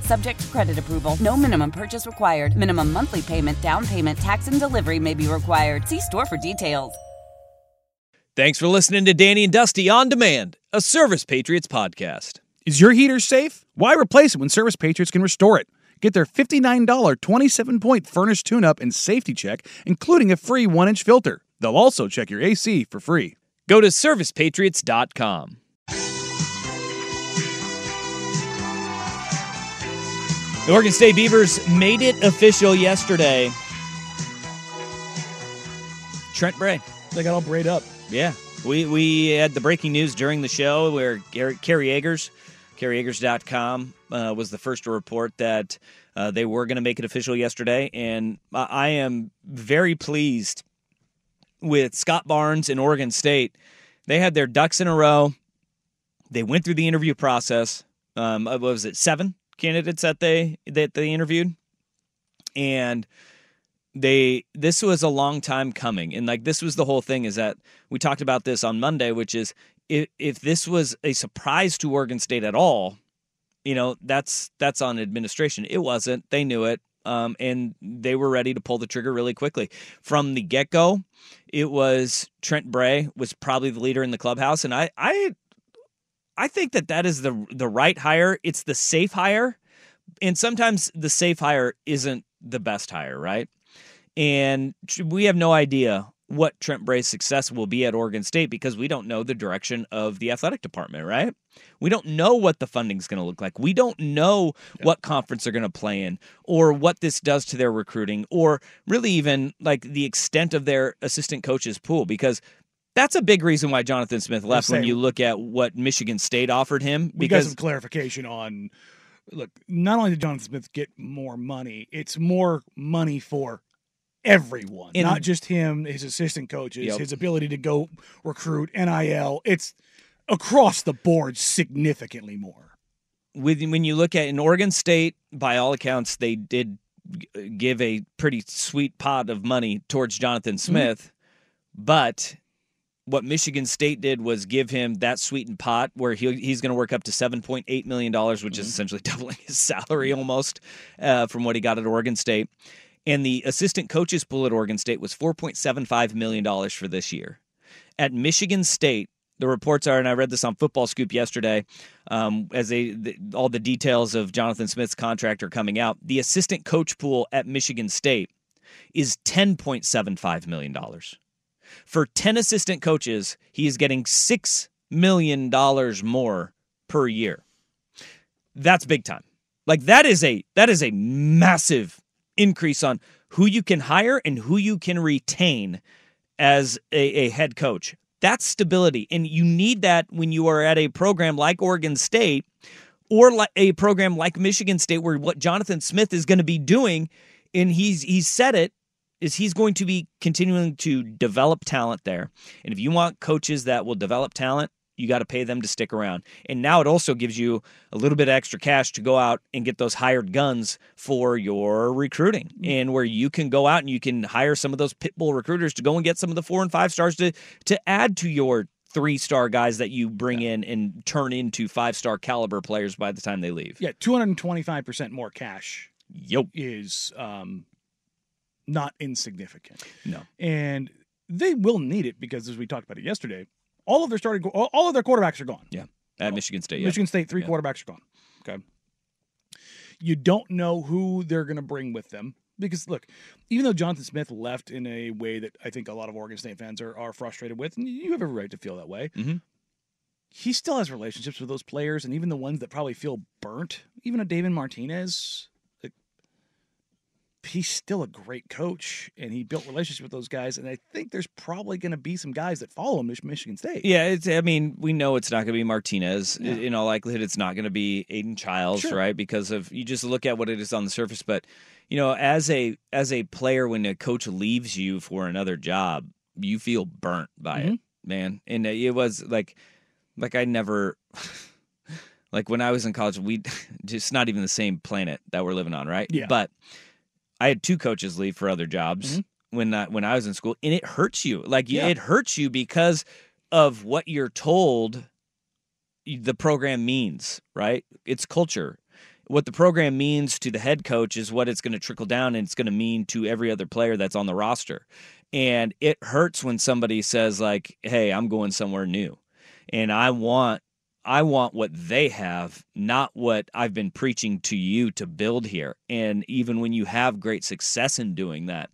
Subject to credit approval. No minimum purchase required. Minimum monthly payment, down payment, tax, and delivery may be required. See store for details. Thanks for listening to Danny and Dusty On Demand, a Service Patriots podcast. Is your heater safe? Why replace it when Service Patriots can restore it? Get their $59 27-point furnace tune-up and safety check, including a free 1-inch filter. They'll also check your AC for free. Go to servicepatriots.com. The Oregon State Beavers made it official yesterday. Trent Bray. They got all brayed up. Yeah. We had the breaking news during the show where Kerry Eggers, kerryeggers.com, was the first to report that they were going to make it official yesterday. And I am very pleased with Scott Barnes and Oregon State. They had their ducks in a row. They went through the interview process. What was it, 7? Candidates that they interviewed, and this was a long time coming, and this was the whole thing, is that we talked about this on Monday, which is if this was a surprise to Oregon State at all, that's on administration. It wasn't. They knew it, and they were ready to pull the trigger really quickly from the get go. It was Trent Bray was probably the leader in the clubhouse, and I think that is the right hire. It's the safe hire. And sometimes the safe hire isn't the best hire, right? And we have no idea what Trent Bray's success will be at Oregon State because we don't know the direction of the athletic department, right? We don't know what the funding's going to look like. We don't know what conference they're going to play in or what this does to their recruiting or really even the extent of their assistant coaches pool, because that's a big reason why Jonathan Smith left when you look at what Michigan State offered him. We got some clarification on, look, not only did Jonathan Smith get more money, it's more money for everyone, not just him, his assistant coaches, his ability to go recruit, NIL. It's across the board significantly more. When you look at in Oregon State, by all accounts, they did give a pretty sweet pot of money towards Jonathan Smith, but what Michigan State did was give him that sweetened pot where he's going to work up to $7.8 million, which is essentially doubling his salary almost from what he got at Oregon State. And the assistant coaches pool at Oregon State was $4.75 million for this year. At Michigan State, the reports are, and I read this on Football Scoop yesterday, as all the details of Jonathan Smith's contract are coming out, the assistant coach pool at Michigan State is $10.75 million. For 10 assistant coaches, he is getting $6 million more per year. That's big time. That is a massive increase on who you can hire and who you can retain as a head coach. That's stability, and you need that when you are at a program like Oregon State or like a program like Michigan State, where what Jonathan Smith is going to be doing, and he's said it, is he's going to be continuing to develop talent there. And if you want coaches that will develop talent, you got to pay them to stick around. And now it also gives you a little bit of extra cash to go out and get those hired guns for your recruiting, and where you can go out and you can hire some of those pit bull recruiters to go and get some of the 4 and 5 stars to add to your 3-star guys that you bring in and turn into 5-star caliber players by the time they leave. Yeah, 225% more cash is not insignificant. No. And they will need it because, as we talked about it yesterday, all of their quarterbacks are gone. Yeah. At Michigan State. Yeah. Michigan State, 3 quarterbacks are gone. Okay. You don't know who they're going to bring with them because, look, even though Jonathan Smith left in a way that I think a lot of Oregon State fans are frustrated with, and you have every right to feel that way, he still has relationships with those players, and even the ones that probably feel burnt, even a David Martinez. he's still a great coach, and he built relationships with those guys. And I think there's probably going to be some guys that follow him to Michigan State. Yeah, I mean, we know it's not going to be Martinez. Yeah. In all likelihood, it's not going to be Aiden Childs, sure, right? Because of you just look at what it is on the surface. But, you know, as a player, when a coach leaves you for another job, you feel burnt by it, man. And it was like I never. Like when I was in college, we just not even the same planet that we're living on, right? Yeah. But I had two coaches leave for other jobs when I was in school, and it hurts you. Like it hurts you because of what you're told the program means, right? It's culture. What the program means to the head coach is what it's going to trickle down, and it's going to mean to every other player that's on the roster. And it hurts when somebody says like, "Hey, I'm going somewhere new, and I want what they have, not what I've been preaching to you to build here." And even when you have great success in doing that,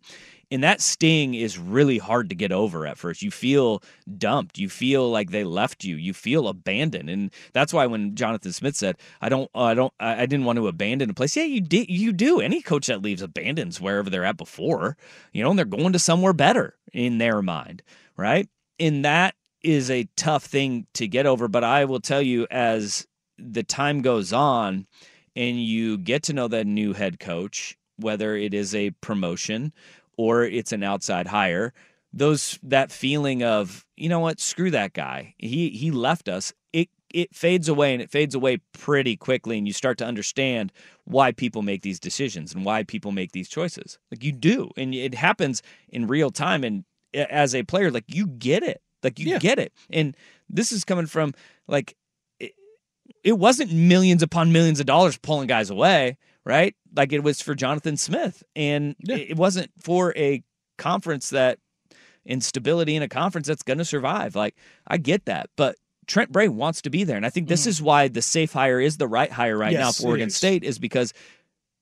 and that sting is really hard to get over at first. You feel dumped. You feel like they left you. You feel abandoned. And that's why when Jonathan Smith said, I didn't want to abandon a place. Yeah, you did. You do. Any coach that leaves abandons wherever they're at before, you know, and they're going to somewhere better in their mind. Right. In that, is a tough thing to get over, but I will tell you, as the time goes on and you get to know that new head coach, whether it is a promotion or it's an outside hire, that feeling of, you know what, screw that guy, he left us, it fades away, and it fades away pretty quickly, and you start to understand why people make these decisions and why people make these choices. Like you do, and it happens in real time, and as a player, like you get it. Like, you get it. And this is coming from, like, it wasn't millions upon millions of dollars pulling guys away, right? Like, it was for Jonathan Smith. And it wasn't for a conference that, instability in a conference that's going to survive. Like, I get that. But Trent Bray wants to be there. And I think this is why the safe hire is the right hire now for Oregon State, is because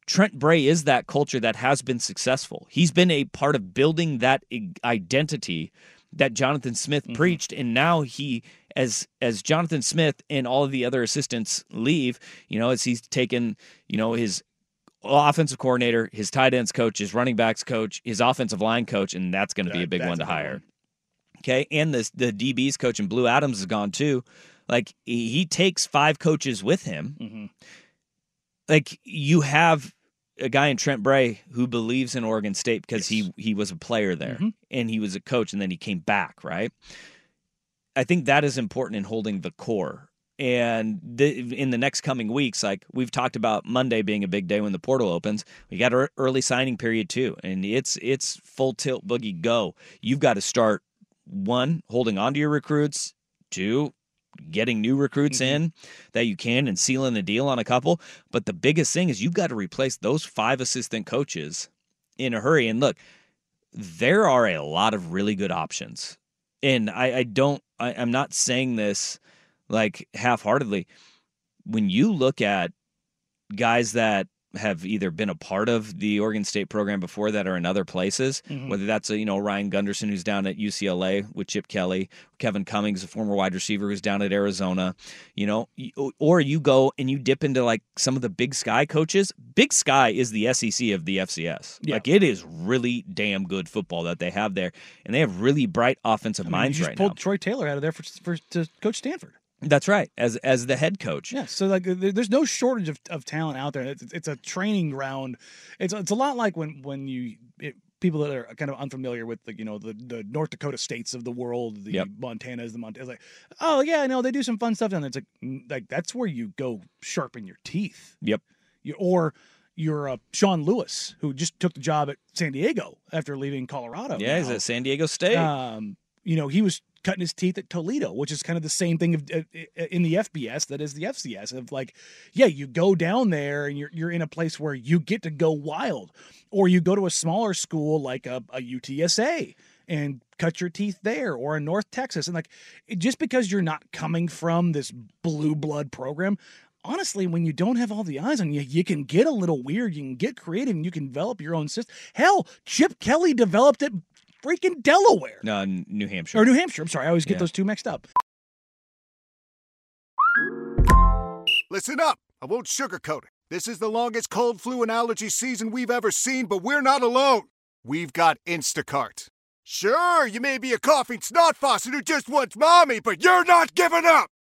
Trent Bray is that culture that has been successful. He's been a part of building that identity that Jonathan Smith preached, and now he, as Jonathan Smith and all of the other assistants leave, you know, as he's taken, you know, his offensive coordinator, his tight ends coach, his running backs coach, his offensive line coach, and that's going to be a big one to hire. Okay, and the DBs coach in Blue Adams is gone too. Like, he takes five coaches with him. Like, you have a guy in Trent Bray who believes in Oregon State because he was a player there and he was a coach, and then he came back, right? I think that is important in holding the core. And in the next coming weeks, like we've talked about, Monday being a big day when the portal opens. We got our early signing period too, and it's full tilt boogie go. You've got to start, one, holding on to your recruits, two, getting new recruits in that you can, and sealing the deal on a couple. But the biggest thing is you've got to replace those five assistant coaches in a hurry. And look, there are a lot of really good options. And I'm not saying this like half-heartedly. When you look at guys that have either been a part of the Oregon State program before that are in other places, whether that's Ryan Gunderson, who's down at UCLA with Chip Kelly, Kevin Cummings, a former wide receiver who's down at Arizona, you know, or you go and you dip into like some of the Big Sky coaches. Big Sky is the SEC of the FCS. Yeah. Like, it is really damn good football that they have there, and they have really bright offensive minds right now. You just pulled Troy Taylor out of there to coach Stanford. That's right, as the head coach. Yeah, so like, there's no shortage of talent out there. It's a training ground. It's a lot like when people that are kind of unfamiliar with the North Dakota states of the world, the Montanas, it's like, oh yeah, no, they do some fun stuff down there. It's like that's where you go sharpen your teeth. Yep. You're Sean Lewis, who just took the job at San Diego after leaving Colorado. Yeah, he's at San Diego State. He was cutting his teeth at Toledo, which is kind of the same thing in the FBS that is the FCS, of like, yeah, you go down there and you're in a place where you get to go wild, or you go to a smaller school like a UTSA and cut your teeth there, or in North Texas. And like, just because you're not coming from this blue blood program, honestly, when you don't have all the eyes on you, you can get a little weird, you can get creative, and you can develop your own system. Hell, Chip Kelly developed it freaking Delaware. No, New Hampshire. I'm sorry. I always get those two mixed up. Listen up. I won't sugarcoat it. This is the longest cold, flu, and allergy season we've ever seen, but we're not alone. We've got Instacart. Sure, you may be a coughing snot faucet who just wants mommy, but you're not giving up!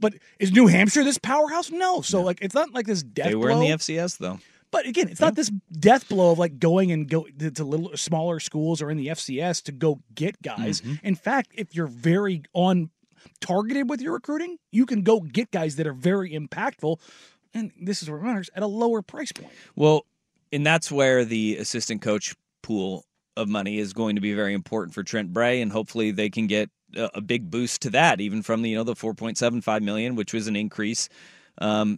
But is New Hampshire this powerhouse? No. So, like, it's not like this death blow. They were in the FCS, though. But, again, it's not this death blow of, like, going to little smaller schools or in the FCS to go get guys. Mm-hmm. In fact, if you're very targeted with your recruiting, you can go get guys that are very impactful, and this is where it matters, at a lower price point. Well, and that's where the assistant coach pool of money is going to be very important for Trent Bray, and hopefully they can get a big boost to that, even from the $4.75 million, which was an increase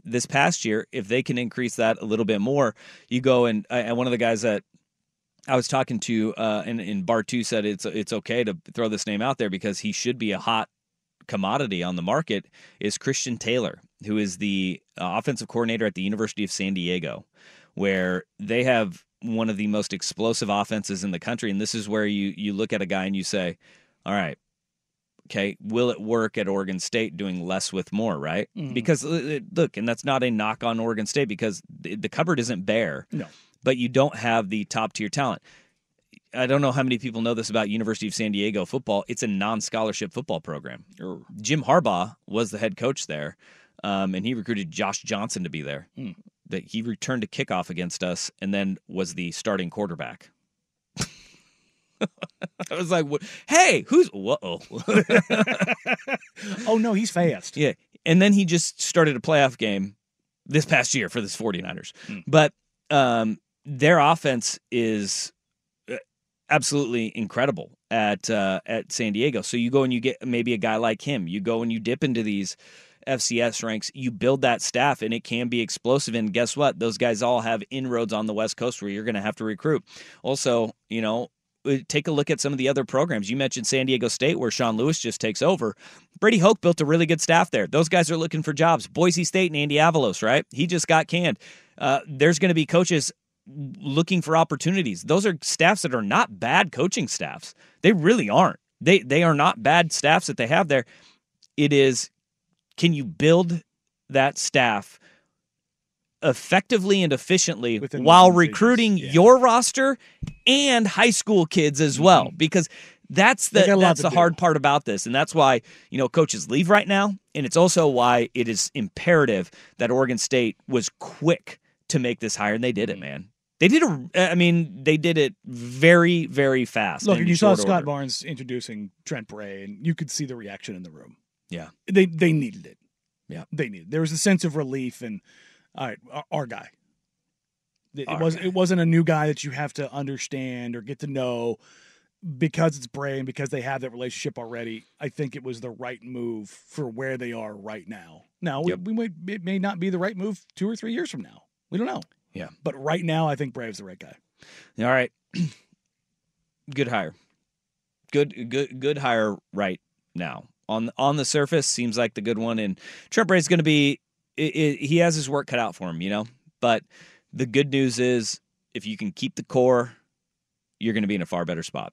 this past year. If they can increase that a little bit more, you go and one of the guys that I was talking to in Bar 2 said it's okay to throw this name out there because he should be a hot commodity on the market, is Christian Taylor, who is the offensive coordinator at the University of San Diego, where they have one of the most explosive offenses in the country. And this is where you look at a guy and you say, all right, okay, will it work at Oregon State doing less with more, right? Mm. Because, look, and that's not a knock on Oregon State because the cupboard isn't bare. No. But you don't have the top-tier talent. I don't know how many people know this about University of San Diego football. It's a non-scholarship football program. Oh. Jim Harbaugh was the head coach there, and he recruited Josh Johnson to be there. Mm. That he returned a kickoff against us and then was the starting quarterback. I was like, hey, who's... Whoa. Oh, no, he's fast. Yeah, and then he just started a playoff game this past year for this 49ers. Mm. But their offense is absolutely incredible at San Diego. So you go and you get maybe a guy like him. You go and you dip into these FCS ranks. You build that staff, and it can be explosive. And guess what? Those guys all have inroads on the West Coast where you're going to have to recruit. Also, take a look at some of the other programs. You mentioned San Diego State, where Sean Lewis just takes over. Brady Hoke built a really good staff there. Those guys are looking for jobs. Boise State and Andy Avalos, right? He just got canned. There's going to be coaches looking for opportunities. Those are staffs that are not bad coaching staffs. They really aren't. They are not bad staffs that they have there. It is, can you build that staff effectively and efficiently while recruiting your roster and high school kids as well, because that's the hard part about this. And that's why, coaches leave right now. And it's also why it is imperative that Oregon State was quick to make this hire. And they did it, man. They did it very, very fast. Look, you saw Scott Barnes introducing Trent Bray, and you could see the reaction in the room. Yeah. They needed it. Yeah. They needed it. There was a sense of relief and, all right, our guy. It wasn't a new guy that you have to understand or get to know because it's Bray and because they have that relationship already. I think it was the right move for where they are right now. Now, it may not be the right move 2 or 3 years from now. We don't know. Yeah. But right now, I think Bray is the right guy. All right. Good hire. Good hire right now. On the surface, seems like the good one. And Trent Bray's going to be... He has his work cut out for him, But the good news is if you can keep the core, you're going to be in a far better spot.